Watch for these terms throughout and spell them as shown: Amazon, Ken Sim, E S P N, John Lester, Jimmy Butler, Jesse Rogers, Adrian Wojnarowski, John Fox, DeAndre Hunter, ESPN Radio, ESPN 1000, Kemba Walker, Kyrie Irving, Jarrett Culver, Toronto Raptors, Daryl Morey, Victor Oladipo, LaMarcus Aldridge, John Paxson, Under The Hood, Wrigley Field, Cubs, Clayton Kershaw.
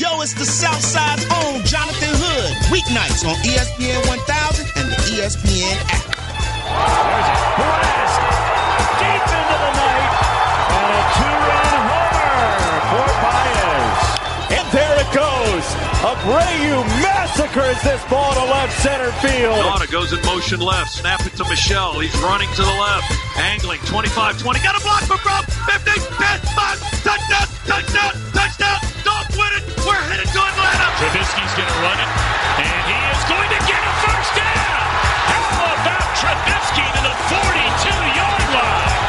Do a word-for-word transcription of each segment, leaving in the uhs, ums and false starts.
Yo, it's the Southside's own Jonathan Hood. Weeknights on E S P N one thousand and the E S P N app. There's a blast deep into the night and a two-run homer for Baez. And there it goes. Abreu massacres this ball to left center field. Nauta goes in motion left. Snap it to Michelle. He's running to the left. Angling. twenty-five twenty. Got a block for Brown. fifteen, ten, five. Touchdown. Touchdown. Touchdown. Don't win it. We're headed to Atlanta. Trubisky's going to run it. And he is going to get a first down. How about Trubisky to the forty-two-yard line?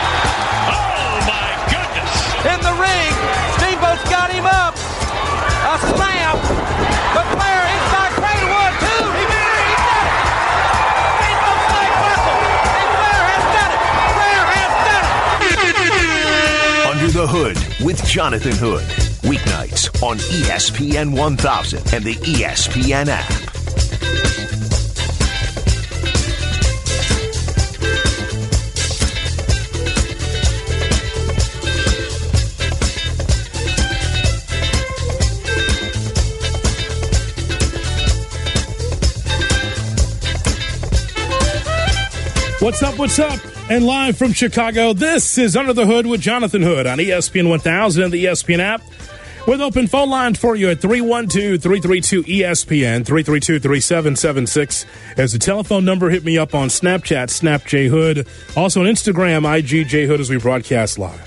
Oh, my goodness. In the ring. Steamboat's got him up. A slam. The player is by Crane. One, two. He made it. He did it. It's the flag whistle. And Blair has done it. Blair has done it. Under the Hood with Jonathan Hood. Weeknights on E S P N one thousand and the E S P N app. What's up, what's up? And live from Chicago, this is Under the Hood with Jonathan Hood on E S P N one thousand and the E S P N app. With open phone lines for you at three one two, three three two, E S P N, three three two, three seven seven six. As the telephone number, hit me up on Snapchat, SnapJHood. Also on Instagram, I G J Hood, as we broadcast live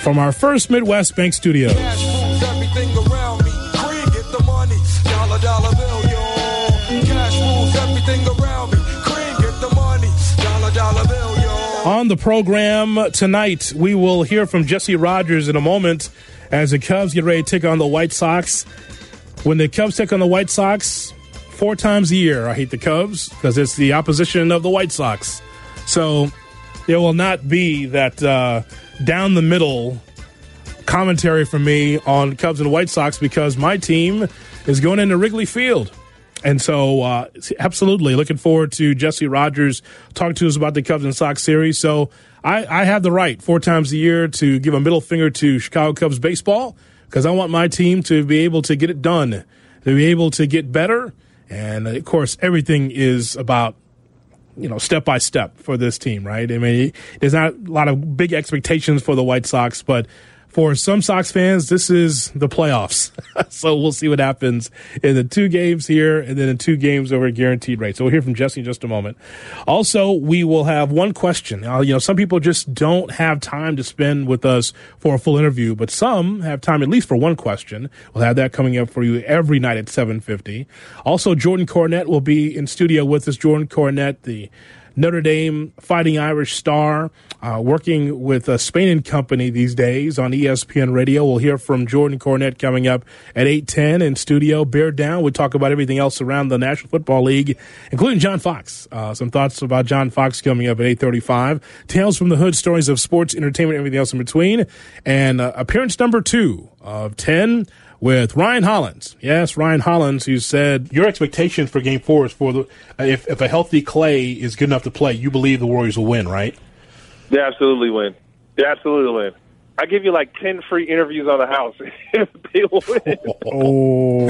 from our First Midwest Bank Studios. On the program tonight, we will hear from Jesse Rogers in a moment as the Cubs get ready to take on the White Sox. When the Cubs take on the White Sox, four times a year, I hate the Cubs because it's the opposition of the White Sox. So there will not be that uh, down-the-middle commentary from me on Cubs and White Sox because my team is going into Wrigley Field. And so, uh, absolutely, looking forward to Jesse Rogers talking to us about the Cubs and Sox series. So I, I have the right four times a year to give a middle finger to Chicago Cubs baseball because I want my team to be able to get it done, to be able to get better. And, of course, everything is about, you know, step by step for this team, right? I mean, there's not a lot of big expectations for the White Sox, but for some Sox fans, this is the playoffs. So we'll see what happens in the two games here and then in two games over at Guaranteed Rate. So we'll hear from Jesse in just a moment. Also, we will have one question. Uh, you know, some people just don't have time to spend with us for a full interview, but some have time at least for one question. We'll have that coming up for you every night at seven fifty. Also, Jordan Cornette will be in studio with us. Jordan Cornette, the Notre Dame Fighting Irish star, uh, working with uh, Spain and Company these days on E S P N Radio. We'll hear from Jordan Cornette coming up at eight ten in studio. Bear down. We'll talk about everything else around the National Football League, including John Fox. Uh, some thoughts about John Fox coming up at eight thirty-five. Tales from the Hood, stories of sports, entertainment, everything else in between. And uh, appearance number two of ten with Ryan Hollins. Yes, Ryan Hollins, who said, your expectations for Game four is for the if, if a healthy Clay is good enough to play, you believe the Warriors will win, right? They absolutely win. They absolutely win. I give you like ten free interviews on the house. They will win. Oh.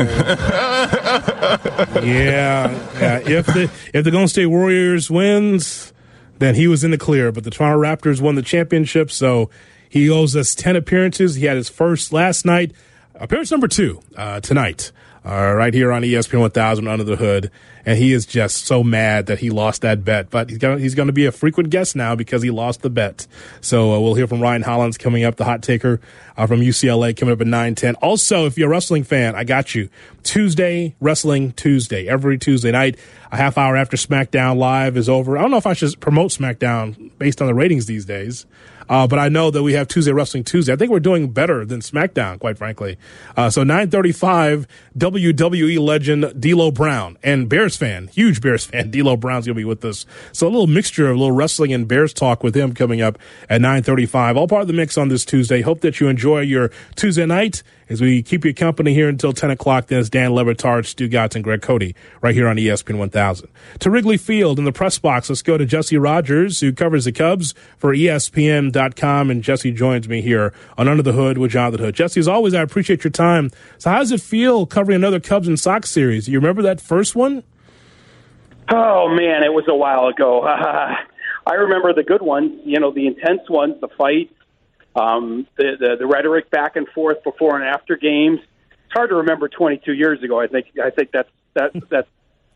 yeah. yeah. If the, if the Golden State Warriors wins, then he was in the clear. But the Toronto Raptors won the championship, so he owes us ten appearances. He had his first last night. Appearance number two uh, tonight, uh, right here on E S P N one thousand Under the Hood, and he is just so mad that he lost that bet. But he's going he's going to be a frequent guest now because he lost the bet. So uh, we'll hear from Ryan Hollins coming up, the hot taker uh, from U C L A coming up at nine ten. Also, if you're a wrestling fan, I got you. Tuesday, Wrestling Tuesday, every Tuesday night, a half hour after SmackDown Live is over. I don't know if I should promote SmackDown based on the ratings these days. Uh, but I know that we have Tuesday Wrestling Tuesday. I think we're doing better than SmackDown, quite frankly. Uh, so nine thirty-five, W W E legend D'Lo Brown and Bears fan, huge Bears fan, D'Lo Brown's going to be with us. So a little mixture of a little wrestling and Bears talk with him coming up at nine thirty-five. All part of the mix on this Tuesday. Hope that you enjoy your Tuesday night. as we keep you company here until ten o'clock. Then it's Dan Levertard, Stu Gatz, and Greg Cody right here on E S P N one thousand. To Wrigley Field in the press box, let's go to Jesse Rogers, who covers the Cubs for E S P N dot com, and Jesse joins me here on Under the Hood with Jonathan Hood. Jesse, as always, I appreciate your time. So how does it feel covering another Cubs and Sox series? You remember that first one? Oh, man, it was a while ago. Uh, I remember the good ones, you know, the intense ones, the fights, um, the, the the rhetoric back and forth before and after games. It's hard to remember twenty-two years ago. I think I think that's that, that's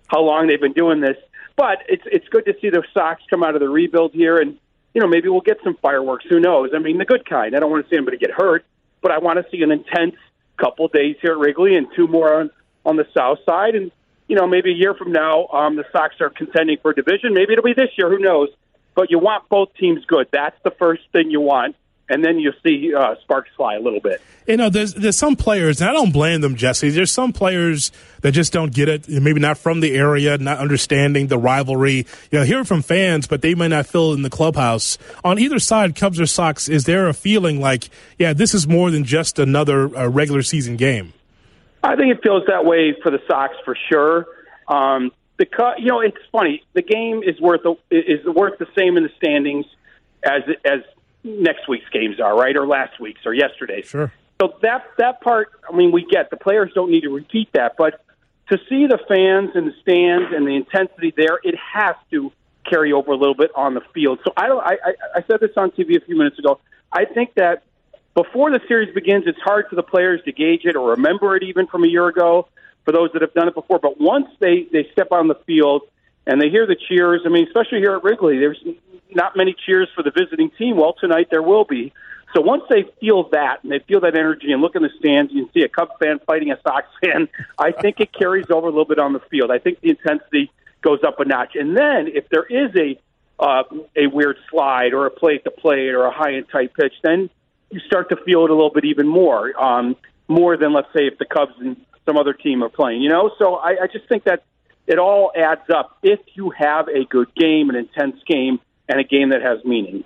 how long they've been doing this. But it's it's good to see the Sox come out of the rebuild here, and you know maybe we'll get some fireworks. Who knows? I mean, the good kind. I don't want to see anybody get hurt, but I want to see an intense couple days here at Wrigley and two more on, on the South Side. And you know, maybe a year from now, um, the Sox are contending for a division. Maybe it'll be this year. Who knows? But you want both teams good. That's the first thing you want. And then you'll see uh, sparks fly a little bit. You know, there's there's some players, and I don't blame them, Jesse. There's some players that just don't get it, maybe not from the area, not understanding the rivalry. You know, hear from fans, but they may not feel it in the clubhouse. On either side, Cubs or Sox, is there a feeling like, yeah, this is more than just another uh, regular season game? I think it feels that way for the Sox for sure. Um, the you know, it's funny. The game is worth is worth the same in the standings as as next week's games are, right, or last week's or yesterday's. Sure. So that that part, I mean, we get the players don't need to repeat that, but to see the fans in the stands and the intensity there, it has to carry over a little bit on the field. So I don't. I, I, I said this on T V a few minutes ago. I think that. Before the series begins, it's hard for the players to gauge it or remember it even from a year ago for those that have done it before. But once they, they step on the field and they hear the cheers, I mean, especially here at Wrigley, there's not many cheers for the visiting team. Well, tonight there will be. So once they feel that and they feel that energy and look in the stands, you can see a Cubs fan fighting a Sox fan. I think it carries over a little bit on the field. I think the intensity goes up a notch. And then if there is a uh, a weird slide or a play at the plate or a high and tight pitch, then you start to feel it a little bit even more, um, more than, let's say, if the Cubs and some other team are playing, you know? So I, I just think that it all adds up if you have a good game, an intense game, and a game that has meaning.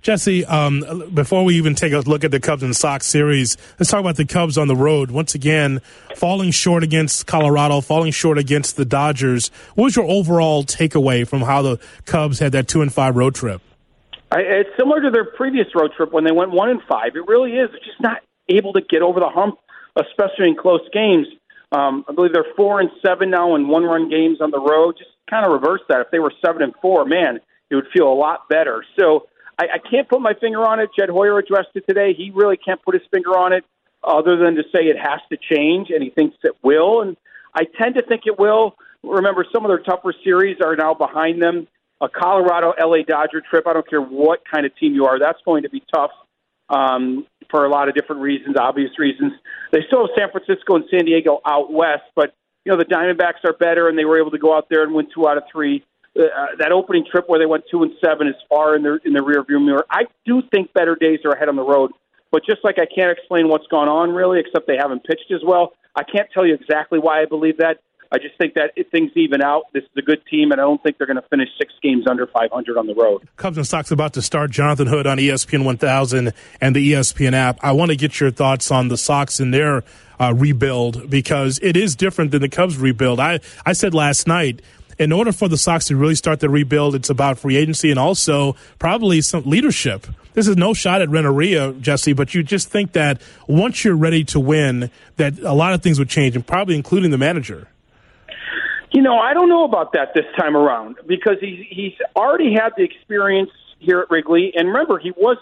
Jesse, um, before we even take a look at the Cubs and Sox series, let's talk about the Cubs on the road. Once again, falling short against Colorado, falling short against the Dodgers. What was your overall takeaway from how the Cubs had that two and five road trip? It's similar to their previous road trip when they went one and five. It really is. They're just not able to get over the hump, especially in close games. Um, I believe they're four and seven now in one-run games on the road. Just kind of reverse that. If they were seven and four, man, it would feel a lot better. So I, I can't put my finger on it. Jed Hoyer addressed it today. He really can't put his finger on it, other than to say it has to change, and he thinks it will. And I tend to think it will. Remember, some of their tougher series are now behind them. A Colorado-L A Dodger trip, I don't care what kind of team you are, that's going to be tough um, for a lot of different reasons, obvious reasons. They still have San Francisco and San Diego out west, but, you know, the Diamondbacks are better, and they were able to go out there and win two out of three. Uh, that opening trip where they went two and seven is far in their, in the rearview mirror. I do think better days are ahead on the road, but just like I can't explain what's gone on, really, except they haven't pitched as well, I can't tell you exactly why I believe that. I just think that if things even out, this is a good team, and I don't think they're going to finish six games under five hundred on the road. Cubs and Sox about to start. Jonathan Hood on E S P N one thousand and the E S P N app. I want to get your thoughts on the Sox and their uh, rebuild, because it is different than the Cubs' rebuild. I, I said last night, in order for the Sox to really start the rebuild, it's about free agency and also probably some leadership. This is no shot at Renteria, Jesse, but you just think that once you're ready to win, that a lot of things would change, and probably including the manager. You know, I don't know about that this time around, because he's, he's already had the experience here at Wrigley. And remember, he was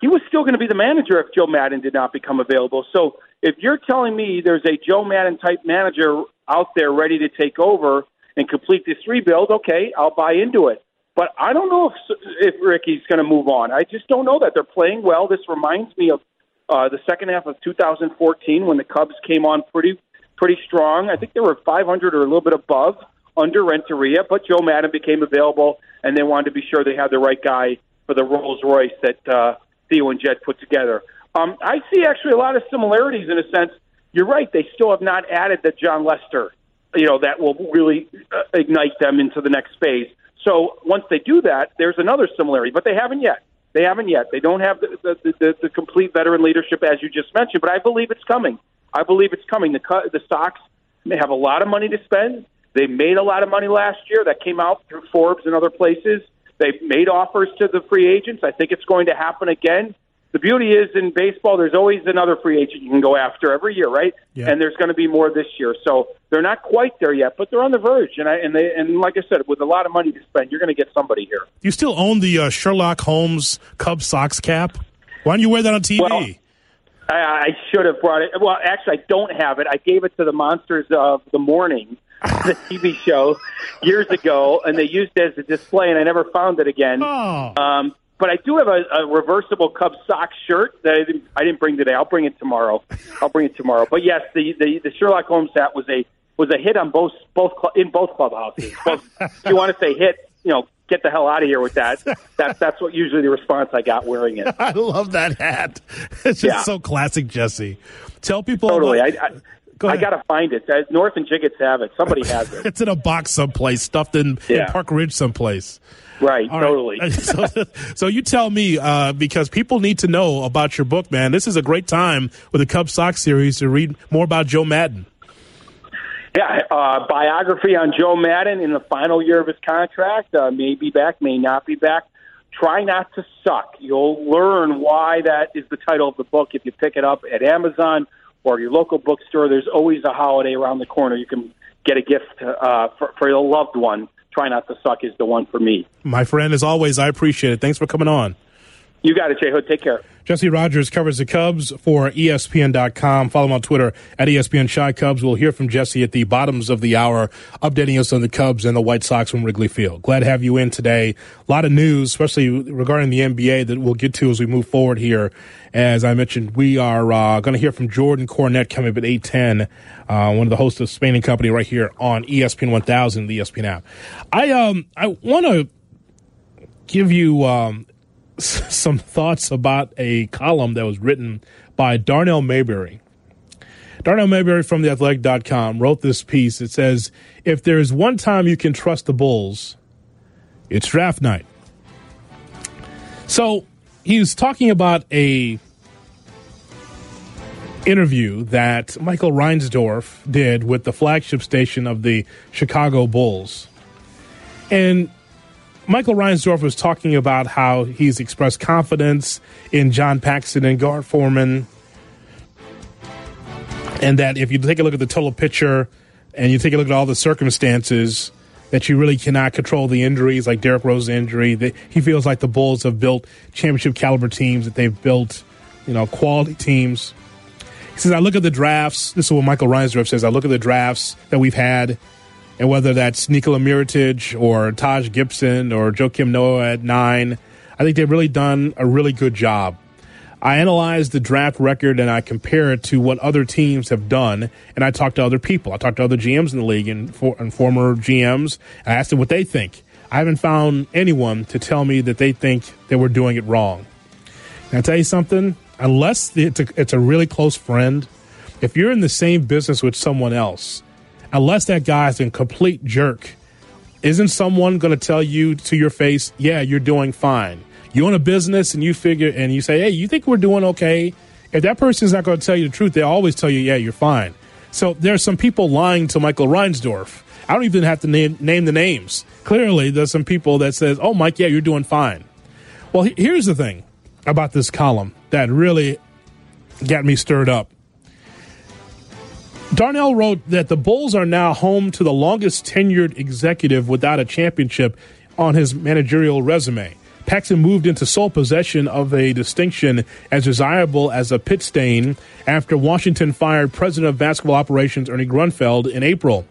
he was still going to be the manager if Joe Maddon did not become available. So if you're telling me there's a Joe Maddon-type manager out there ready to take over and complete this rebuild, okay, I'll buy into it. But I don't know if, if Ricky's going to move on. I just don't know that. They're playing well. This reminds me of uh, the second half of two thousand fourteen when the Cubs came on pretty pretty strong. I think they were five hundred or a little bit above under Renteria, but Joe Maddon became available, and they wanted to be sure they had the right guy for the Rolls-Royce that uh, Theo and Jed put together. Um, I see actually a lot of similarities in a sense. You're right. They still have not added the John Lester, you know, that will really uh, ignite them into the next phase. So once they do that, there's another similarity, but they haven't yet. They haven't yet. They don't have the, the, the, the complete veteran leadership, as you just mentioned, but I believe it's coming. I believe it's coming. The, the Sox have a lot of money to spend. They made a lot of money last year. That came out through Forbes and other places. They've made offers to the free agents. I think it's going to happen again. The beauty is in baseball, there's always another free agent you can go after every year, right? Yeah. And there's going to be more this year. So they're not quite there yet, but they're on the verge. And I, and they, and like I said, with a lot of money to spend, you're going to get somebody here. You still own the uh, Sherlock Holmes Cubs Sox cap? Why don't you wear that on T V? Well, I, I should have brought it. Well, actually, I don't have it. I gave it to the Monsters of the Morning, the T V show, years ago, and they used it as a display, and I never found it again. Oh. Um, But I do have a, a reversible Cubs Sox shirt that I didn't, I didn't bring today. I'll bring it tomorrow. I'll bring it tomorrow. But yes, the, the, the Sherlock Holmes hat was a was a hit on both both in both clubhouses. But if you want to say hit, you know, get the hell out of here with that. That that's what usually the response I got wearing it. I love that hat. It's just yeah. so classic, Jesse. Tell people totally. About- I, I, Go I got to find it. North and Jiggets have it. Somebody has it. It's in a box someplace, stuffed in, yeah. in Park Ridge someplace. Right, All totally. Right. so, so you tell me, uh, because people need to know about your book, man. This is a great time with the Cubs Sox series to read more about Joe Maddon. Yeah, uh, biography on Joe Maddon in the final year of his contract. Uh, may be back, may not be back. Try Not to Suck. You'll learn why that is the title of the book if you pick it up at Amazon or your local bookstore. There's always a holiday around the corner. You can get a gift uh, for, for your loved one. Try Not to Suck is the one for me. My friend, as always, I appreciate it. Thanks for coming on. You got it, Jay Hood. Take care. Jesse Rogers covers the Cubs for E S P N dot com. Follow him on Twitter at E S P N Shy Cubs. We'll hear from Jesse at the bottoms of the hour, updating us on the Cubs and the White Sox from Wrigley Field. Glad to have you in today. A lot of news, especially regarding the N B A, that we'll get to as we move forward here. As I mentioned, we are uh, going to hear from Jordan Cornette coming up at eight ten, uh, one of the hosts of Spain and Company right here on E S P N one thousand, the E S P N app. I, um, I want to give you... Um, some thoughts about a column that was written by Darnell Mayberry. Darnell Mayberry from the athletic dot com wrote this piece. It says, if there is one time you can trust the Bulls, it's draft night. So he was talking about a interview that Michael Reinsdorf did with the flagship station of the Chicago Bulls. And Michael Reinsdorf was talking about how he's expressed confidence in John Paxson and Gar Forman, and that if you take a look at the total picture and you take a look at all the circumstances, that you really cannot control the injuries, like Derrick Rose's injury. That he feels like the Bulls have built championship caliber teams, that they've built, you know, quality teams. He says, I look at the drafts. This is what Michael Reinsdorf says. I look at the drafts that we've had. And whether that's Nikola Mirotic or Taj Gibson or Joakim Noah at nine, I think they've really done a really good job. I analyze the draft record and I compare it to what other teams have done, and I talk to other people. I talk to other G Ms in the league and, for, and former G Ms, and I asked them what they think. I haven't found anyone to tell me that they think they were doing it wrong. And I'll tell you something, unless it's a, it's a really close friend, if you're in the same business with someone else, unless that guy's a complete jerk, isn't someone going to tell you to your face, yeah, you're doing fine. You own a business and you figure and you say, hey, you think we're doing okay? If that person's not going to tell you the truth, they always tell you, yeah, you're fine. So there's some people lying to Michael Reinsdorf. I don't even have to name, name the names. Clearly, there's some people that says, oh, Mike, yeah, you're doing fine. Well, he- here's the thing about this column that really got me stirred up. Darnell wrote that the Bulls are now home to the longest-tenured executive without a championship on his managerial resume. Paxson moved into sole possession of a distinction as desirable as a pit stain after Washington fired president of basketball operations Ernie Grunfeld in April.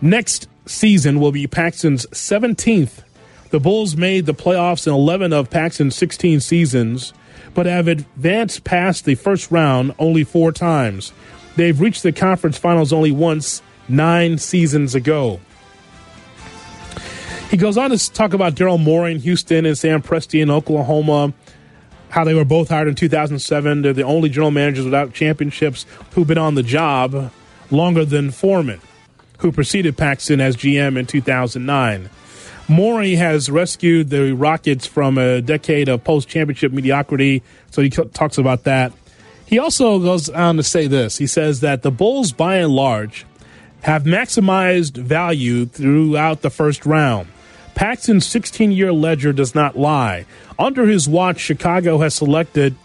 Next season will be Paxson's seventeenth. The Bulls made the playoffs in eleven of Paxson's sixteen seasons, but have advanced past the first round only four times. They've reached the conference finals only once, nine seasons ago. He goes on to talk about Daryl Morey in Houston and Sam Presti in Oklahoma, how they were both hired in two thousand seven. They're the only general managers without championships who've been on the job longer than Foreman, who preceded Paxson as G M in two thousand nine. Morey has rescued the Rockets from a decade of post-championship mediocrity, so he talks about that. He also goes on to say this. He says that the Bulls, by and large, have maximized value throughout the first round. Paxton's sixteen-year ledger does not lie. Under his watch, Chicago has selected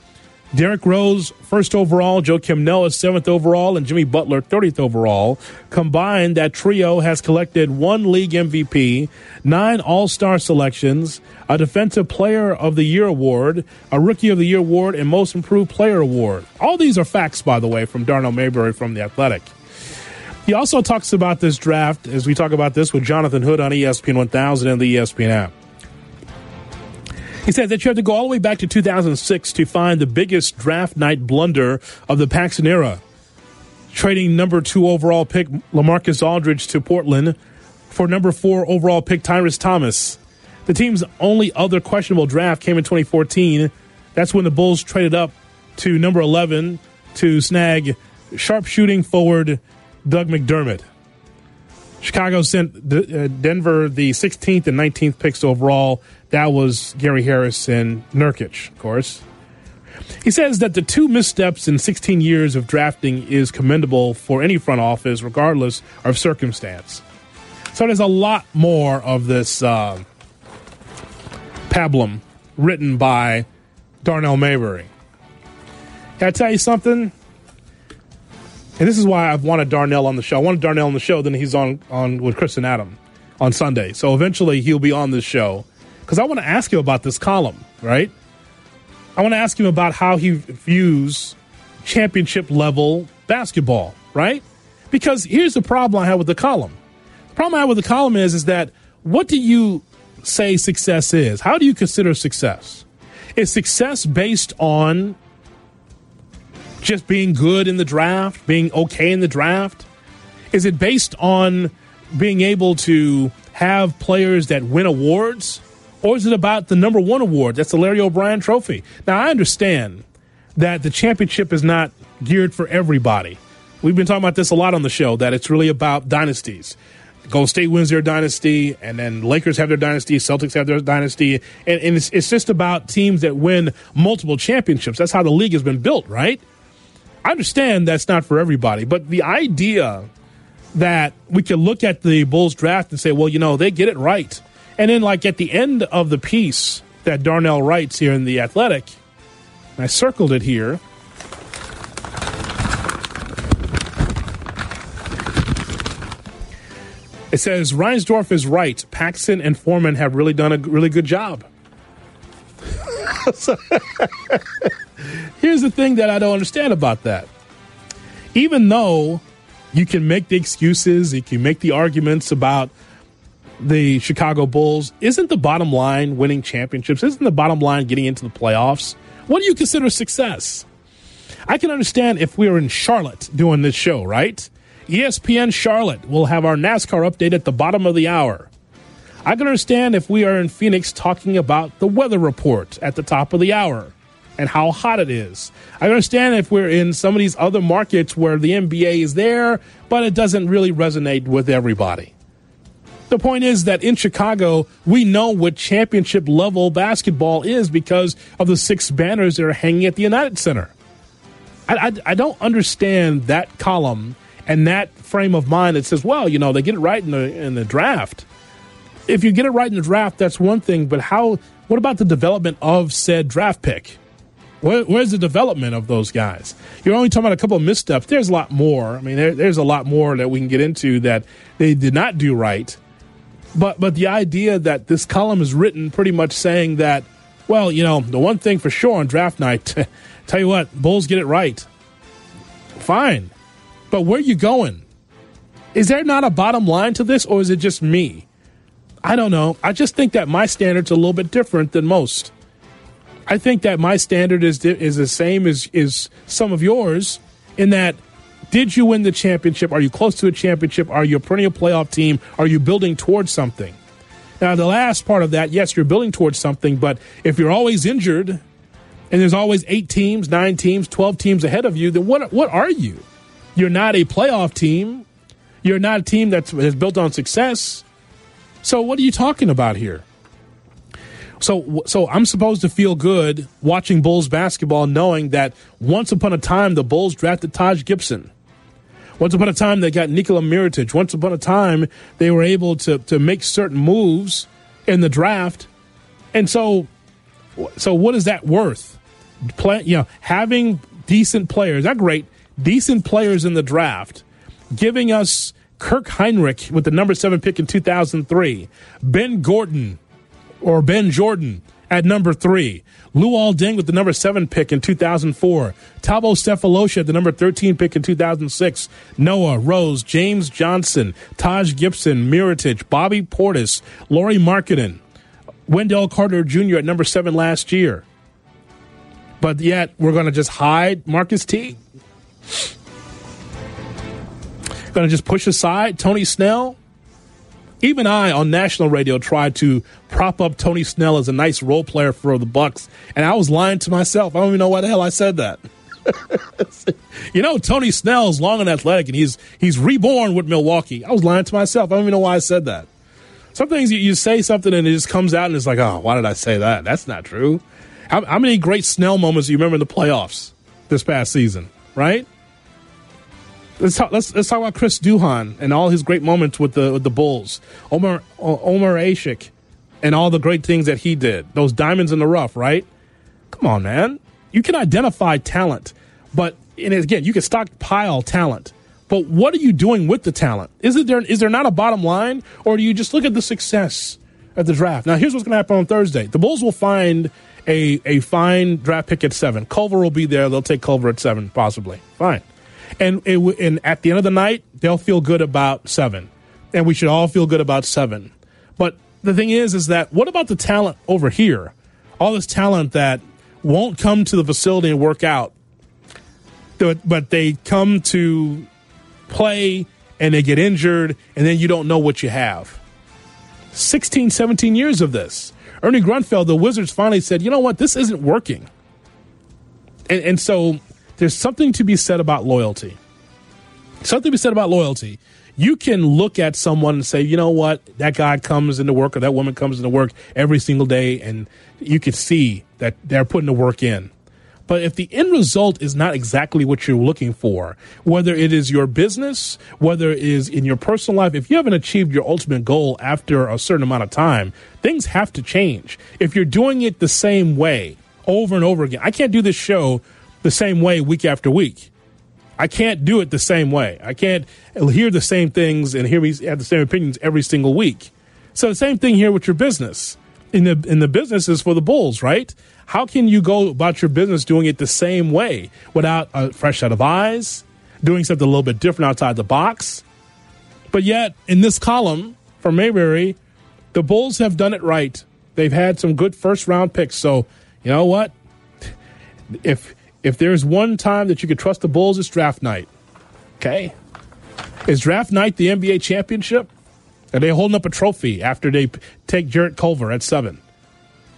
Derrick Rose, first overall, Joakim Noah, seventh overall, and Jimmy Butler, thirtieth overall. Combined, that trio has collected one league M V P, nine All-Star selections, a Defensive Player of the Year award, a Rookie of the Year award, and Most Improved Player award. All these are facts, by the way, from Darnell Mayberry from The Athletic. He also talks about this draft, as we talk about this with Jonathan Hood on E S P N one thousand and the E S P N app. He says that you have to go all the way back to two thousand six to find the biggest draft night blunder of the Paxton era. Trading number two overall pick LaMarcus Aldridge to Portland for number four overall pick Tyrese Thomas. The team's only other questionable draft came in twenty fourteen. That's when the Bulls traded up to number eleven to snag sharpshooting forward Doug McDermott. Chicago sent Denver the sixteenth and nineteenth picks overall. That was Gary Harris and Nurkic, of course. He says that the two missteps in sixteen years of drafting is commendable for any front office, regardless of circumstance. So there's a lot more of this uh, pablum written by Darnell Mayberry. Can I tell you something? And this is why I've wanted Darnell on the show. I wanted Darnell on the show, then he's on, on with Chris and Adam on Sunday. So eventually he'll be on this show. Because I want to ask him about this column, right? I want to ask him about how he views championship-level basketball, right? Because here's the problem I have with the column. The problem I have with the column is, is that what do you say success is? How do you consider success? Is success based on just being good in the draft, being okay in the draft? Is it based on being able to have players that win awards? Or is it about the number one award? That's the Larry O'Brien Trophy. Now, I understand that the championship is not geared for everybody. We've been talking about this a lot on the show, that it's really about dynasties. Golden State wins their dynasty, and then Lakers have their dynasty, Celtics have their dynasty, and, and it's, it's just about teams that win multiple championships. That's how the league has been built, right? I understand that's not for everybody, but the idea that we can look at the Bulls draft and say, well, you know, they get it right. And then, like, at the end of the piece that Darnell writes here in The Athletic, and I circled it here, it says, Reinsdorf is right. Paxton and Foreman have really done a really good job. So, here's the thing that I don't understand about that. Even though you can make the excuses, you can make the arguments about the Chicago Bulls, isn't the bottom line winning championships? Isn't the bottom line getting into the playoffs? What do you consider success? I can understand if we were in Charlotte doing this show, right? E S P N Charlotte will have our NASCAR update at the bottom of the hour. I can understand if we are in Phoenix talking about the weather report at the top of the hour and how hot it is. I understand if we're in some of these other markets where the N B A is there, but it doesn't really resonate with everybody. The point is that in Chicago, we know what championship-level basketball is because of the six banners that are hanging at the United Center. I, I, I don't understand that column and that frame of mind that says, well, you know, they get it right in the, in the draft. If you get it right in the draft, that's one thing, but how? What about the development of said draft pick? Where, where's the development of those guys? You're only talking about a couple of missteps. There's a lot more. I mean, there, there's a lot more that we can get into that they did not do right. But but the idea that this column is written pretty much saying that, well, you know, the one thing for sure on draft night, tell you what, Bulls get it right. Fine. But where are you going? Is there not a bottom line to this, or is it just me? I don't know. I just think that my standard's a little bit different than most. I think that my standard is is the same as is some of yours in that, did you win the championship? Are you close to a championship? Are you a perennial playoff team? Are you building towards something? Now, the last part of that, yes, you're building towards something, but if you're always injured and there's always eight teams, nine teams, twelve teams ahead of you, then what what are you? You're not a playoff team. You're not a team that's, that's built on success. So what are you talking about here? So so I'm supposed to feel good watching Bulls basketball knowing that once upon a time the Bulls drafted Taj Gibson. Once upon a time they got Nikola Mirotic. Once upon a time they were able to, to make certain moves in the draft. And so so what is that worth? Play, you know, having decent players, not great, decent players in the draft, giving us Kirk Heinrich with the number seven pick in two thousand three, Ben Gordon or Ben Jordan at number three, Lou Aldeng with the number seven pick in two thousand four, Thabo Sefolosha at the number thirteen pick in two thousand six, Noah, Rose, James Johnson, Taj Gibson, Mirotic, Bobby Portis, Lauri Markkinen, Wendell Carter Junior at number seven last year. But yet we're going to just hide Marcus T. Going to just push aside Tony Snell. Even I on national radio tried to prop up Tony Snell as a nice role player for the Bucks, and I was lying to myself. I don't even know why the hell I said that. You know, Tony Snell is long and athletic, and he's he's reborn with Milwaukee. I was lying to myself. I don't even know why I said that. Some things you, you say something and it just comes out, and it's like, oh, why did I say that? That's not true. How, how many great Snell moments do you remember in the playoffs this past season? Right. Let's talk, let's, let's talk about Chris Duhon and all his great moments with the with the Bulls. Omar Omar Ashik and all the great things that he did. Those diamonds in the rough, right? Come on, man. You can identify talent, but and again, you can stockpile talent. But what are you doing with the talent? Is it there? Is there not a bottom line, or do you just look at the success at the draft? Now, here's what's going to happen on Thursday. The Bulls will find a a fine draft pick at seven. Culver will be there. They'll take Culver at seven, possibly. Fine. And it, and at the end of the night, they'll feel good about seven, and we should all feel good about seven. But the thing is, is that what about the talent over here? All this talent that won't come to the facility and work out, but they come to play and they get injured, and then you don't know what you have. sixteen, seventeen years of this. Ernie Grunfeld, the Wizards, finally said, you know what, this isn't working. And, and so... There's something to be said about loyalty. Something to be said about loyalty. You can look at someone and say, you know what, that guy comes into work or that woman comes into work every single day, and you can see that they're putting the work in. But if the end result is not exactly what you're looking for, whether it is your business, whether it is in your personal life, if you haven't achieved your ultimate goal after a certain amount of time, things have to change. If you're doing it the same way over and over again, I can't do this show the same way week after week. I can't do it the same way. I can't hear the same things and hear me have the same opinions every single week. So the same thing here with your business. In the in the business is for the Bulls, right? How can you go about your business doing it the same way without a fresh set of eyes, doing something a little bit different outside the box? But yet, in this column from Mayberry, the Bulls have done it right. They've had some good first-round picks. So, you know what? If... If there's one time that you could trust the Bulls, it's draft night. Okay? Is draft night the N B A championship? Are they holding up a trophy after they take Jarrett Culver at seven?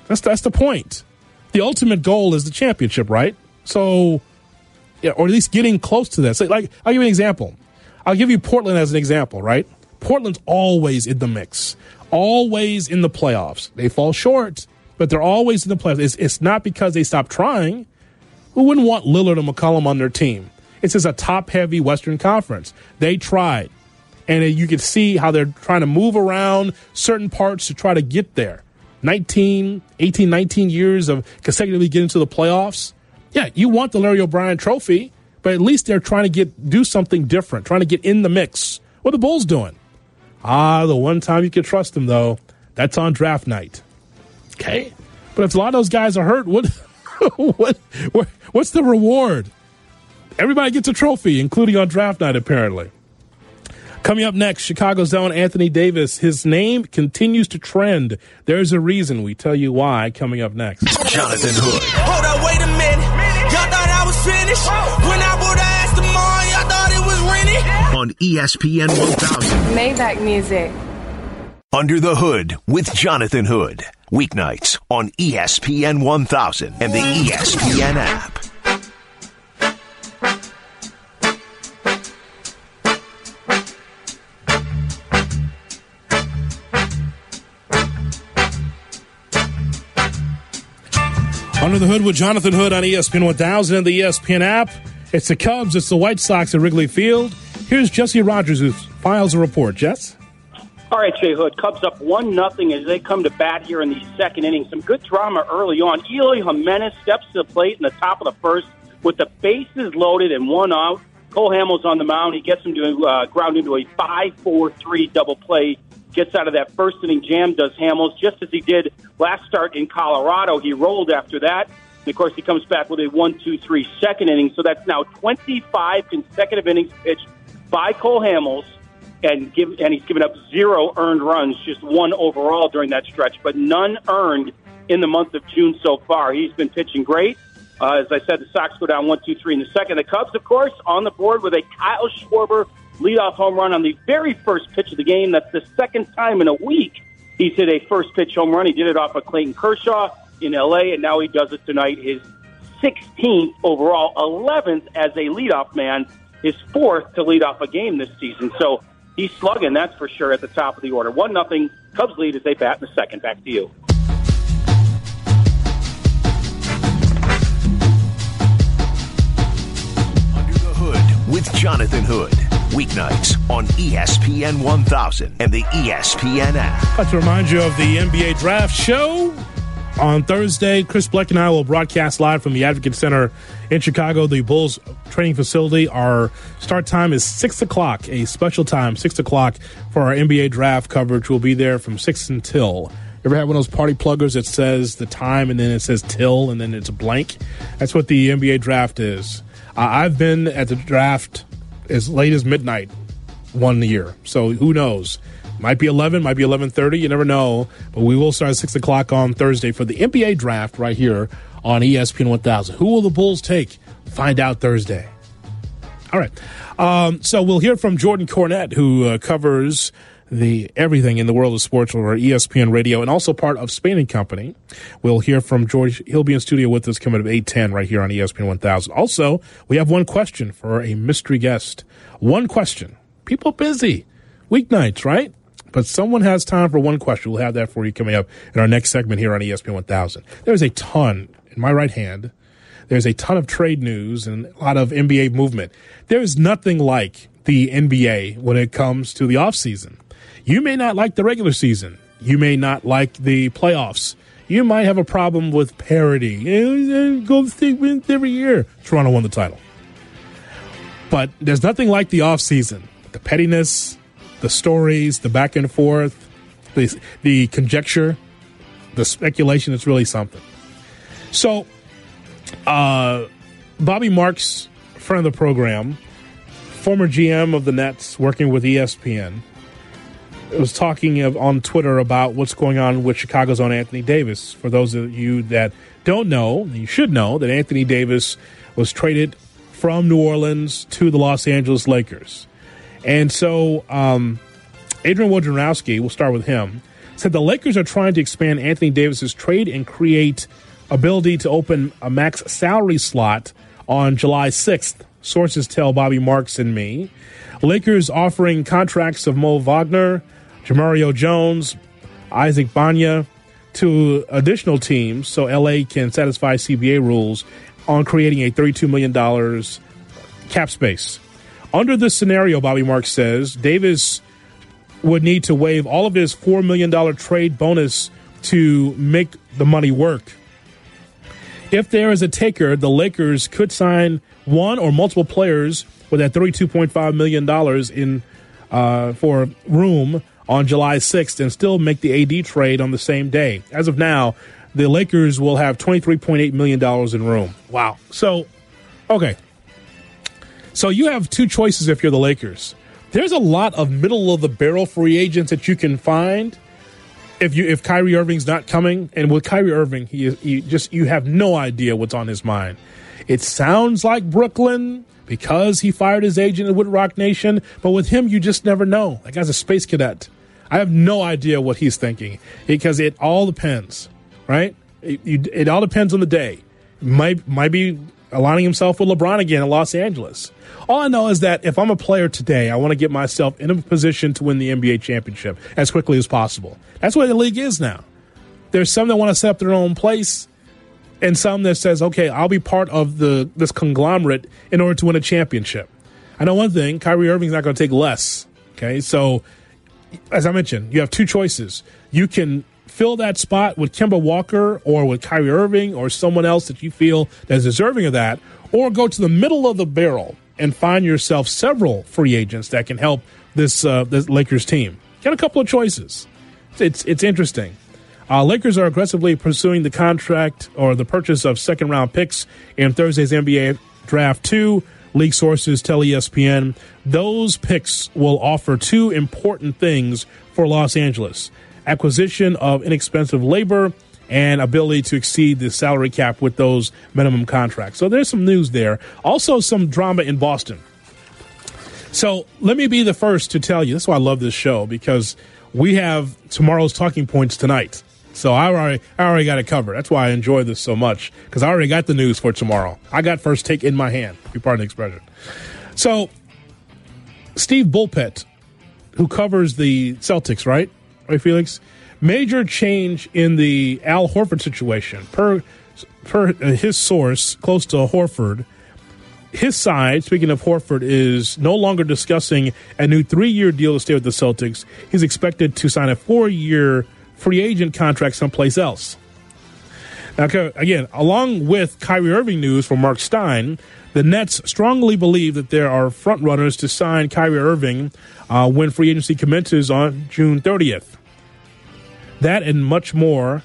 That's that's the point. The ultimate goal is the championship, right? So, yeah, or at least getting close to that. So, like, I'll give you an example. I'll give you Portland as an example, right? Portland's always in the mix, always in the playoffs. They fall short, but they're always in the playoffs. It's, it's not because they stopped trying. Who wouldn't want Lillard and McCollum on their team? It's just a top-heavy Western Conference. They tried, and you can see how they're trying to move around certain parts to try to get there. nineteen, eighteen, nineteen years of consecutively getting to the playoffs. Yeah, you want the Larry O'Brien trophy, but at least they're trying to get do something different, trying to get in the mix. What are the Bulls doing? Ah, the one time you can trust them, though, that's on draft night. Okay? But if a lot of those guys are hurt, what... What, what? What's the reward? Everybody gets a trophy, including on draft night, apparently. Coming up next, Chicago's own Anthony Davis. His name continues to trend. There's a reason. We tell you why coming up next. Jonathan Hood. Hold up, wait a minute. Y'all thought I was finished? When I would ask them all, y'all thought it was rented? On E S P N one thousand. Maybach music. Under the Hood with Jonathan Hood. Weeknights on E S P N one thousand and the E S P N app. Under the Hood with Jonathan Hood on E S P N one thousand and the E S P N app. It's the Cubs. It's the White Sox at Wrigley Field. Here's Jesse Rogers, who files a report. Jess? All right, Jay Hood. Cubs up one nothing as they come to bat here in the second inning. Some good drama early on. Eloy Jimenez steps to the plate in the top of the first with the bases loaded and one out. Cole Hamels on the mound. He gets him to uh, ground into a five four three double play. Gets out of that first inning jam, does Hamels, just as he did last start in Colorado. He rolled after that. And, of course, he comes back with a one two three second inning. So that's now twenty-five consecutive innings pitched by Cole Hamels, and give, and he's given up zero earned runs, just one overall during that stretch, but none earned in the month of June so far. He's been pitching great. Uh, as I said, the Sox go down one two three in the second. The Cubs, of course, on the board with a Kyle Schwarber leadoff home run on the very first pitch of the game. That's the second time in a week he's hit a first pitch home run. He did it off of Clayton Kershaw in L A, and now he does it tonight. His sixteenth overall, eleventh as a leadoff man, his fourth to lead off a game this season. So he's slugging, that's for sure, at the top of the order. One nothing Cubs lead as they bat in the second. Back to you. Under the Hood with Jonathan Hood. Weeknights on E S P N one thousand and the E S P N app. I'd like to remind you of the N B A Draft Show. On Thursday, Chris Bleck and I will broadcast live from the Advocate Center in Chicago. The Bulls training facility. Our start time is six o'clock, a special time, six o'clock, for our N B A Draft coverage. We'll be there from six until. Ever had one of those party pluggers that says the time and then it says till and then it's blank? That's what the N B A Draft is. Uh, I've been at the draft as late as midnight one year. So who knows? Might be eleven, might be eleven thirty. You never know. But we will start at six o'clock on Thursday for the N B A Draft right here on E S P N one thousand. Who will the Bulls take? Find out Thursday. All right. Um, so we'll hear from Jordan Cornette, who uh, covers the everything in the world of sports over E S P N Radio and also part of Spain and Company. We'll hear from George. He'll be in studio with us coming up at eight ten right here on E S P N one thousand. Also, we have one question for a mystery guest. One question. People busy. Weeknights, right? But someone has time for one question. We'll have that for you coming up in our next segment here on E S P N one thousand. There's a ton in my right hand. There's a ton of trade news and a lot of N B A movement. There is nothing like the N B A when it comes to the offseason. You may not like the regular season. You may not like the playoffs. You might have a problem with parity. Golden State wins every year. Toronto won the title. But there's nothing like the offseason. The pettiness, the stories, the back and forth, the, the conjecture, the speculation, it's really something. So, uh, Bobby Marks, friend of the program, former G M of the Nets, working with E S P N, was talking of, on Twitter about what's going on with Chicago's own Anthony Davis. For those of you that don't know, you should know that Anthony Davis was traded from New Orleans to the Los Angeles Lakers. And so um, Adrian Wojnarowski, we'll start with him, said the Lakers are trying to expand Anthony Davis's trade and create ability to open a max salary slot on July sixth, sources tell Bobby Marks and me. Lakers offering contracts of Mo Wagner, Jamario Jones, Isaac Banya to additional teams so L A can satisfy C B A rules on creating a thirty-two million dollars cap space. Under this scenario, Bobby Marks says, Davis would need to waive all of his four million dollars trade bonus to make the money work. If there is a taker, the Lakers could sign one or multiple players with that thirty-two point five million dollars in uh, for room on July sixth and still make the A D trade on the same day. As of now, the Lakers will have twenty-three point eight million dollars in room. Wow. So, okay. So you have two choices if you're the Lakers. There's a lot of middle-of-the-barrel free agents that you can find if you if Kyrie Irving's not coming. And with Kyrie Irving, he, he just you have no idea what's on his mind. It sounds like Brooklyn because he fired his agent at Wood Rock Nation, but with him, you just never know. That guy's a space cadet. I have no idea what he's thinking because it all depends, right? It, you, it all depends on the day. Might might be aligning himself with LeBron again in Los Angeles. All I know is that if I'm a player today, I want to get myself in a position to win the N B A championship as quickly as possible. That's where the league is now. There's some that want to set up their own place. and some that says, okay, I'll be part of the this conglomerate in order to win a championship. I know one thing, Kyrie Irving's not going to take less. Okay, so as I mentioned, you have two choices. You can fill that spot with Kemba Walker or with Kyrie Irving or someone else that you feel that's deserving of that, or go to the middle of the barrel and find yourself several free agents that can help this uh, this Lakers team. You got a couple of choices. It's it's interesting. Uh, Lakers are aggressively pursuing the contract or the purchase of second-round picks in Thursday's N B A Draft two. League sources tell E S P N those picks will offer two important things for Los Angeles: acquisition of inexpensive labor and ability to exceed the salary cap with those minimum contracts. So there's some news there. Also some drama in Boston. So let me be the first to tell you, that's why I love this show, because we have tomorrow's talking points tonight. So I already, I already got it covered. That's why I enjoy this so much, because I already got the news for tomorrow. I got first take in my hand, if you pardon the expression. So Steve Bulpett, who covers the Celtics, right? Right, Felix? Major change in the Al Horford situation. Per, per his source, close to Horford, his side, speaking of Horford, is no longer discussing a new three-year deal to stay with the Celtics. He's expected to sign a four-year free agent contract someplace else. Now, again, along with Kyrie Irving news from Mark Stein, the Nets strongly believe that there are frontrunners to sign Kyrie Irving uh, when free agency commences on June thirtieth. That and much more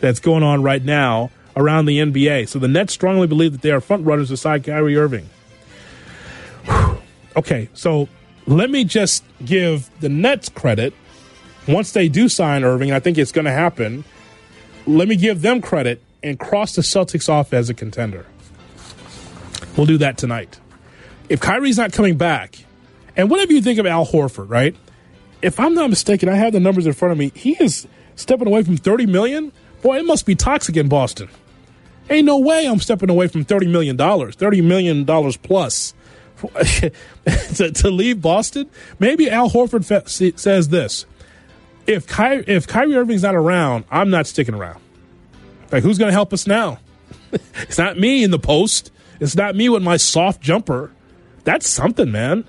that's going on right now around the N B A. So the Nets strongly believe that they are frontrunners to sign Kyrie Irving. Whew. Okay, so let me just give the Nets credit. Once they do sign Irving, I think it's going to happen, let me give them credit and cross the Celtics off as a contender. We'll do that tonight. If Kyrie's not coming back, and whatever you think of Al Horford, right? If I'm not mistaken, I have the numbers in front of me. He is stepping away from thirty million dollars. Boy, it must be toxic in Boston. Ain't no way I'm stepping away from thirty million dollars, thirty million dollars plus. to, to leave Boston? Maybe Al Horford fa- says this. If Kyrie, if Kyrie Irving's not around, I'm not sticking around. Like, who's going to help us now? It's not me in the post. It's not me with my soft jumper. That's something, man.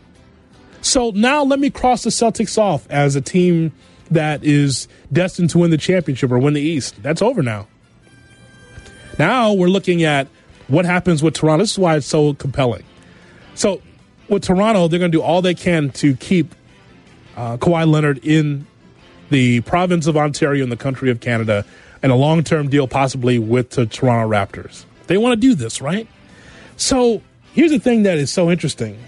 So now let me cross the Celtics off as a team that is destined to win the championship or win the East. That's over now. Now we're looking at what happens with Toronto. This is why it's so compelling. So with Toronto, they're going to do all they can to keep uh, Kawhi Leonard in the province of Ontario and the country of Canada, and a long-term deal possibly with the Toronto Raptors. They want to do this, right? So here's the thing that is so interesting,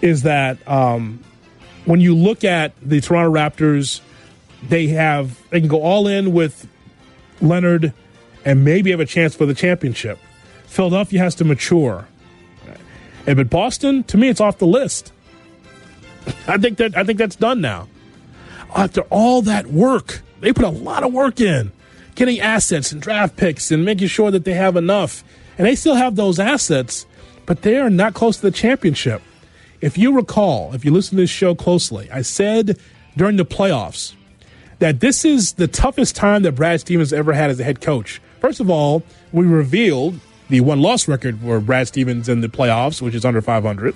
is that um, when you look at the Toronto Raptors, they have they can go all in with Leonard and maybe have a chance for the championship. Philadelphia has to mature. And but Boston, to me, it's off the list. I think that I think that's done now. After all that work, they put a lot of work in, getting assets and draft picks and making sure that they have enough. And they still have those assets, but they are not close to the championship. If you recall, if you listen to this show closely, I said during the playoffs that this is the toughest time that Brad Stevens ever had as a head coach. First of all, we revealed the one-loss record for Brad Stevens in the playoffs, which is under five hundred.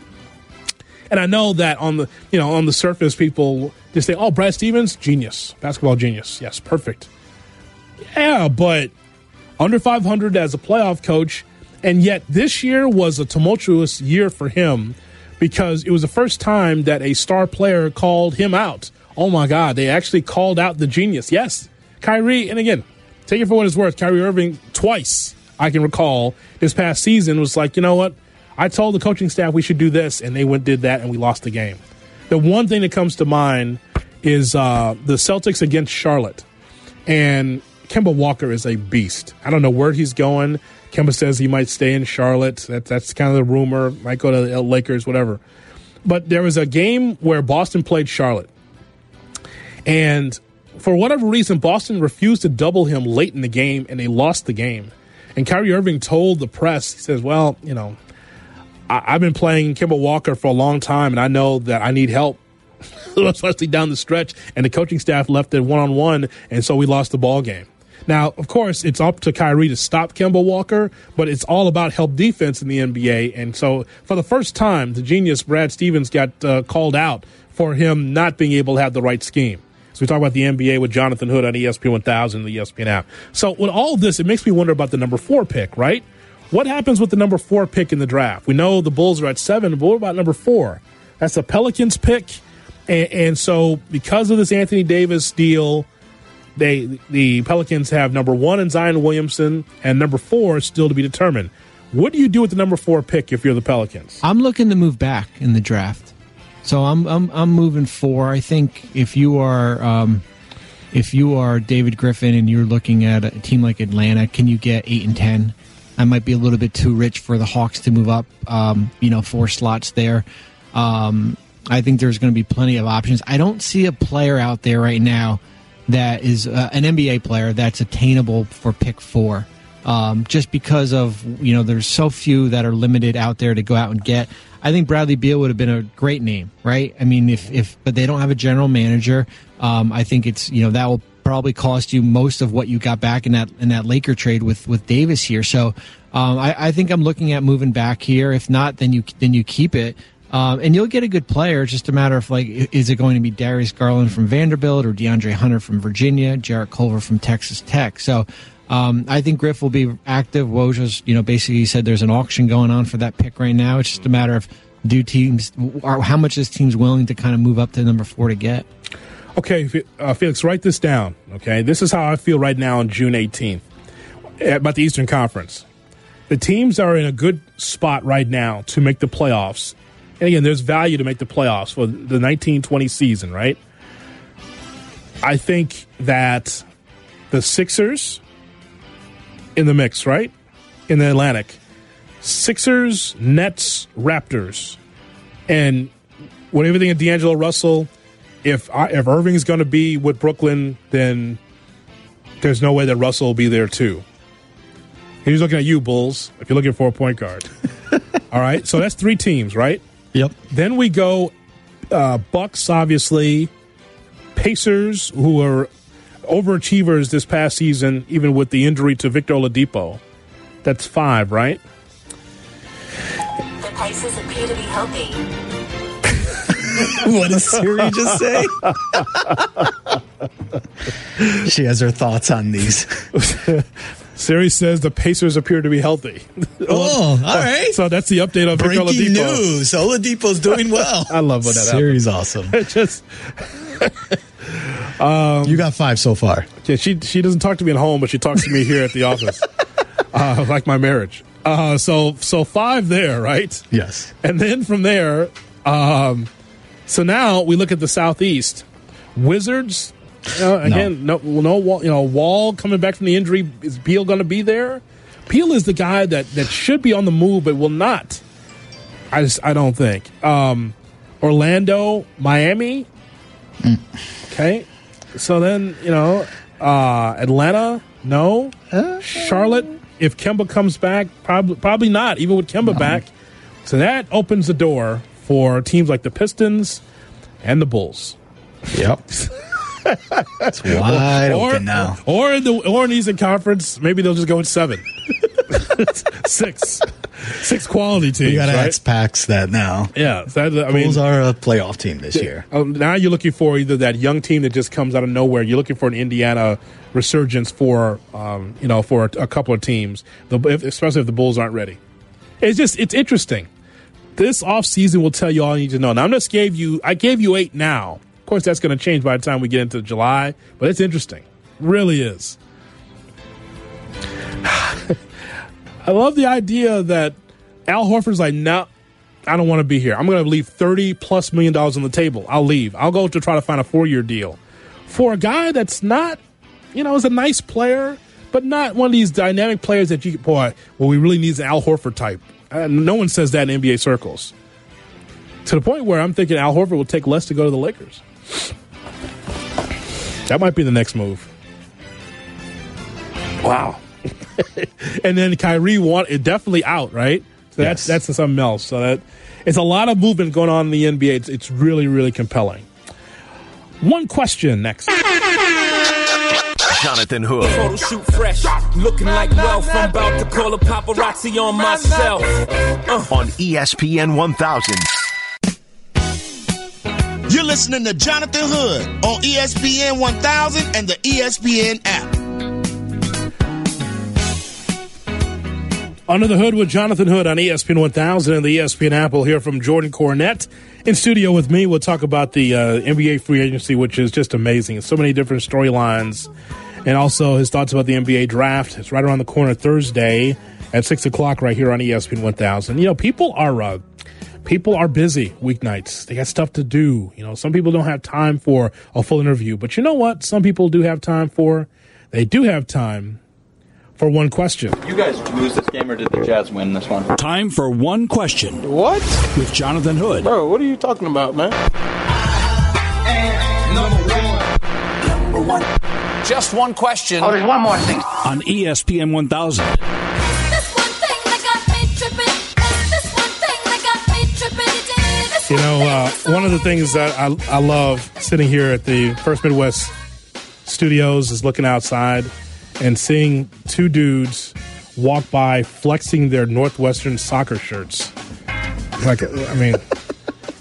And I know that on the you know on the surface, people just say, "Oh, Brad Stevens, genius, basketball genius, yes, perfect." Yeah, but under five hundred as a playoff coach, and yet this year was a tumultuous year for him because it was the first time that a star player called him out. Oh my God, they actually called out the genius. Yes, Kyrie, and again, take it for what it's worth. Kyrie Irving twice I can recall this past season was like, you know what? I told the coaching staff we should do this, and they went did that, and we lost the game. The one thing that comes to mind is uh, the Celtics against Charlotte, and Kemba Walker is a beast. I don't know where he's going. Kemba says he might stay in Charlotte. That, that's kind of the rumor. Might go to the Lakers, whatever. But there was a game where Boston played Charlotte, and for whatever reason, Boston refused to double him late in the game, and they lost the game. And Kyrie Irving told the press, he says, well, you know, I've been playing Kemba Walker for a long time, and I know that I need help, especially down the stretch. And the coaching staff left it one-on-one, and so we lost the ball game. Now, of course, it's up to Kyrie to stop Kemba Walker, but it's all about help defense in the N B A. And so for the first time, the genius Brad Stevens got uh, called out for him not being able to have the right scheme. So we talk about the N B A with Jonathan Hood on E S P N one thousand and the E S P N app. So with all this, it makes me wonder about the number four pick, right? What happens with the number four pick in the draft? We know the Bulls are at seven, but what about number four? That's the Pelicans pick. And, and so because of this Anthony Davis deal, they the Pelicans have number one in Zion Williamson, and number four is still to be determined. What do you do with the number four pick if you're the Pelicans? I'm looking to move back in the draft. So I'm I'm, I'm moving four. I think if you are... Um If you are David Griffin and you're looking at a team like Atlanta, can you get eight and ten? I might be a little bit too rich for the Hawks to move up. Um, you know, four slots there. Um, I think there's going to be plenty of options. I don't see a player out there right now that is uh, an N B A player that's attainable for pick four. Um, just because of, you know, there's so few that are limited out there to go out and get. I think Bradley Beal would have been a great name, right? I mean, if, if but they don't have a general manager. Um, I think it's, you know, that will probably cost you most of what you got back in that in that Laker trade with, with Davis here. So um, I, I think I'm looking at moving back here. If not, then you then you keep it. Um, and you'll get a good player. It's just a matter of, like, is it going to be Darius Garland from Vanderbilt or DeAndre Hunter from Virginia, Jarrett Culver from Texas Tech? So um, I think Griff will be active. Woj's, you know, basically said there's an auction going on for that pick right now. It's just a matter of do teams, or how much this team's willing to kind of move up to number four to get. Okay, uh, Felix, write this down, okay? This is how I feel right now on June eighteenth about the Eastern Conference. The teams are in a good spot right now to make the playoffs. And again, there's value to make the playoffs for the nineteen twenty season, right? I think that the Sixers in the mix, right? In the Atlantic. Sixers, Nets, Raptors. And with everything at D'Angelo Russell... If I, if Irving's going to be with Brooklyn, then there's no way that Russell will be there, too. He's looking at you, Bulls, if you're looking for a point guard. All right? So that's three teams, right? Yep. Then we go uh, Bucks, obviously, Pacers, who are overachievers this past season, even with the injury to Victor Oladipo. That's five, right? The prices appear to be healthy. What did Siri just say? She has her thoughts on these. Siri says the Pacers appear to be healthy. Oh, all right. So that's the update on Victor Oladipo. Breaking news. Oladipo's doing well. I love when that Siri's happens. Siri's awesome. just, um, you got five so far. Yeah, she, she doesn't talk to me at home, but she talks to me here at the office, uh, like my marriage. Uh, so, so five there, right? Yes. And then from there... Um, so now we look at the Southeast. Wizards, uh, again, no, no, no wall, you know, Wall coming back from the injury. Is Beal going to be there? Beal is the guy that, that should be on the move but will not. I just, I don't think. Um, Orlando, Miami. Mm. Okay. So then, you know, uh, Atlanta, no. Uh-oh. Charlotte, if Kemba comes back, probably, probably not, even with Kemba no. back. So that opens the door for teams like the Pistons and the Bulls. Yep. It's wide or, open now. Or in the or in the Eastern Conference, maybe they'll just go with seven. Six. Six quality teams. You got to right? X-Pax that now. Yeah. So that, I mean, Bulls are a playoff team this yeah, year. Um, now you're looking for either that young team that just comes out of nowhere. You're looking for an Indiana resurgence for, um, you know, for a, a couple of teams, the, if, especially if the Bulls aren't ready. It's just, it's interesting. This offseason will tell you all you need to know. Now, I just gave you, I gave you eight now. Of course, that's going to change by the time we get into July, but it's interesting. It really is. I love the idea that Al Horford's like, no, I don't want to be here. I'm going to leave thirty plus million dollars on the table. I'll leave. I'll go to try to find a four-year deal. For a guy that's not, you know, is a nice player, but not one of these dynamic players that you, boy, well, we really need an Al Horford type. Uh, no one says that in N B A circles. To the point where I'm thinking Al Horford will take less to go to the Lakers. That might be the next move. Wow. And then Kyrie want it definitely out, right? So that's yes. that's something else. So that it's a lot of movement going on in the N B A. It's, it's really, really compelling. One question next. Jonathan Hood. Photo shoot fresh, looking like wealth. I'm about to call a paparazzi on myself. Uh. On E S P N one thousand. You're listening to Jonathan Hood on E S P N one thousand and the E S P N app. Under the Hood with Jonathan Hood on E S P N one thousand and the E S P N app. We'll hear from Jordan Cornette in studio with me. We'll talk about the uh, N B A free agency, which is just amazing. So many different storylines, and also his thoughts about the N B A draft. It's right around the corner Thursday at six o'clock right here on E S P N one thousand. You know, people are... Uh, People are busy weeknights. They got stuff to do. You know, some people don't have time for a full interview. But you know what? Some people do have time for. They do have time for one question. You guys lose this game, or did the Jazz win this one? Time for one question. What? With Jonathan Hood. Bro, what are you talking about, man? And number one. Number one. Just one question. Oh, there's one more thing. On E S P N one thousand. You know, uh, one of the things that I, I love sitting here at the First Midwest studios is looking outside and seeing two dudes walk by flexing their Northwestern soccer shirts. Like, I mean,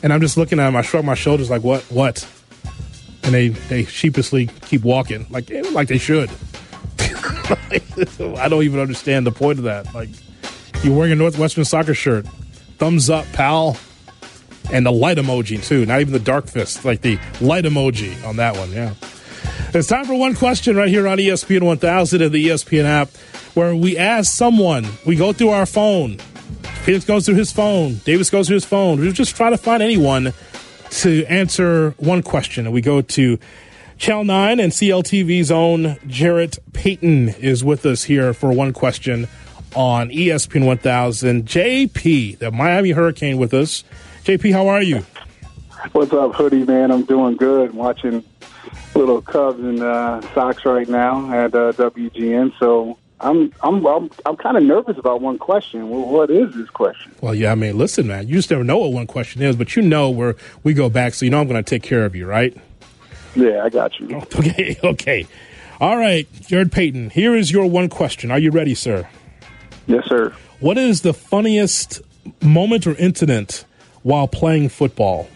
and I'm just looking at them. I shrug my shoulders like, what, what? And they, they sheepishly keep walking like, like they should. I don't even understand the point of that. Like, you're wearing a Northwestern soccer shirt. Thumbs up, pal. And the light emoji, too. Not even the dark fist. Like the light emoji on that one, yeah. It's time for one question right here on E S P N one thousand and the E S P N app, where we ask someone. We go through our phone. Felix goes through his phone. Davis goes through his phone. We just try to find anyone to answer one question. And we go to Channel nine and C L T V's own Jarrett Payton is with us here for one question on E S P N one thousand. J P, the Miami Hurricane, with us. J P, how are you? What's up, Hoodie, man? I'm doing good. I'm watching little Cubs and uh, Sox right now at uh, W G N. So I'm I'm I'm, I'm kind of nervous about one question. Well, what is this question? Well, yeah, I mean, listen, man, you just never know what one question is, but you know where we go back, so you know I'm going to take care of you, right? Yeah, I got you. Okay, okay. All right, Jared Payton, here is your one question. Are you ready, sir? Yes, sir. What is the funniest moment or incident while playing football?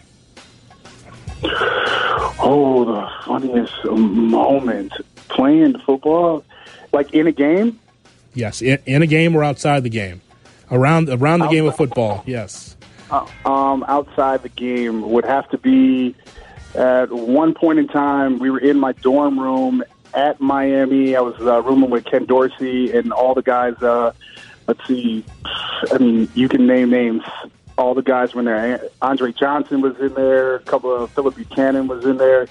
Oh, the funniest moment. Playing football? Like in a game? Yes, in, in a game or outside the game. Around around the outside. Game of football, yes. Uh, um, outside the game would have to be at one point in time, we were in my dorm room at Miami. I was uh, rooming with Ken Dorsey and all the guys. Uh, let's see. I mean, you can name names. All the guys were in there. Andre Johnson was in there. A couple of Philip Buchanan was in there.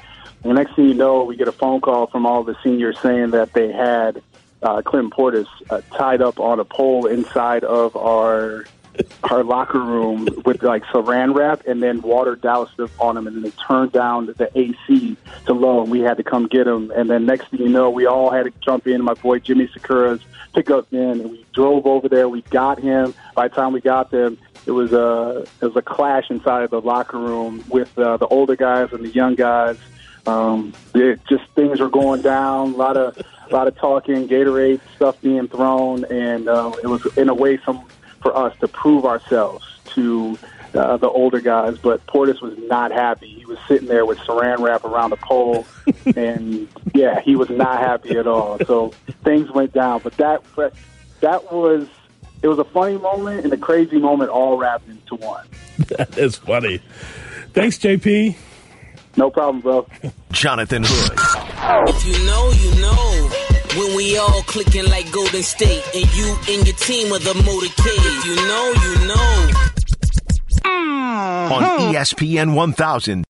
And the next thing you know, we get a phone call from all the seniors saying that they had uh, Clinton Portis uh, tied up on a pole inside of our our locker room with like saran wrap, and then water doused on him, and then they turned down the A C to low, and we had to come get him. And then next thing you know, we all had to jump in. My boy Jimmy Sakura's pickup man, and we drove over there. We got him. By the time we got them, It was a it was a clash inside of the locker room with uh, the older guys and the young guys. Um, it, just things were going down. A lot of a lot of talking, Gatorade stuff being thrown, and uh, it was in a way some for us to prove ourselves to uh, the older guys. But Portis was not happy. He was sitting there with Saran wrap around the pole, and yeah, he was not happy at all. So things went down. But that that was. It was a funny moment and a crazy moment all wrapped into one. That is funny. Thanks, J P. No problem, bro. Jonathan Hood. If you know, you know. When we all clicking like Golden State and you and your team are the motorcade. If you know, you know. On E S P N one thousand.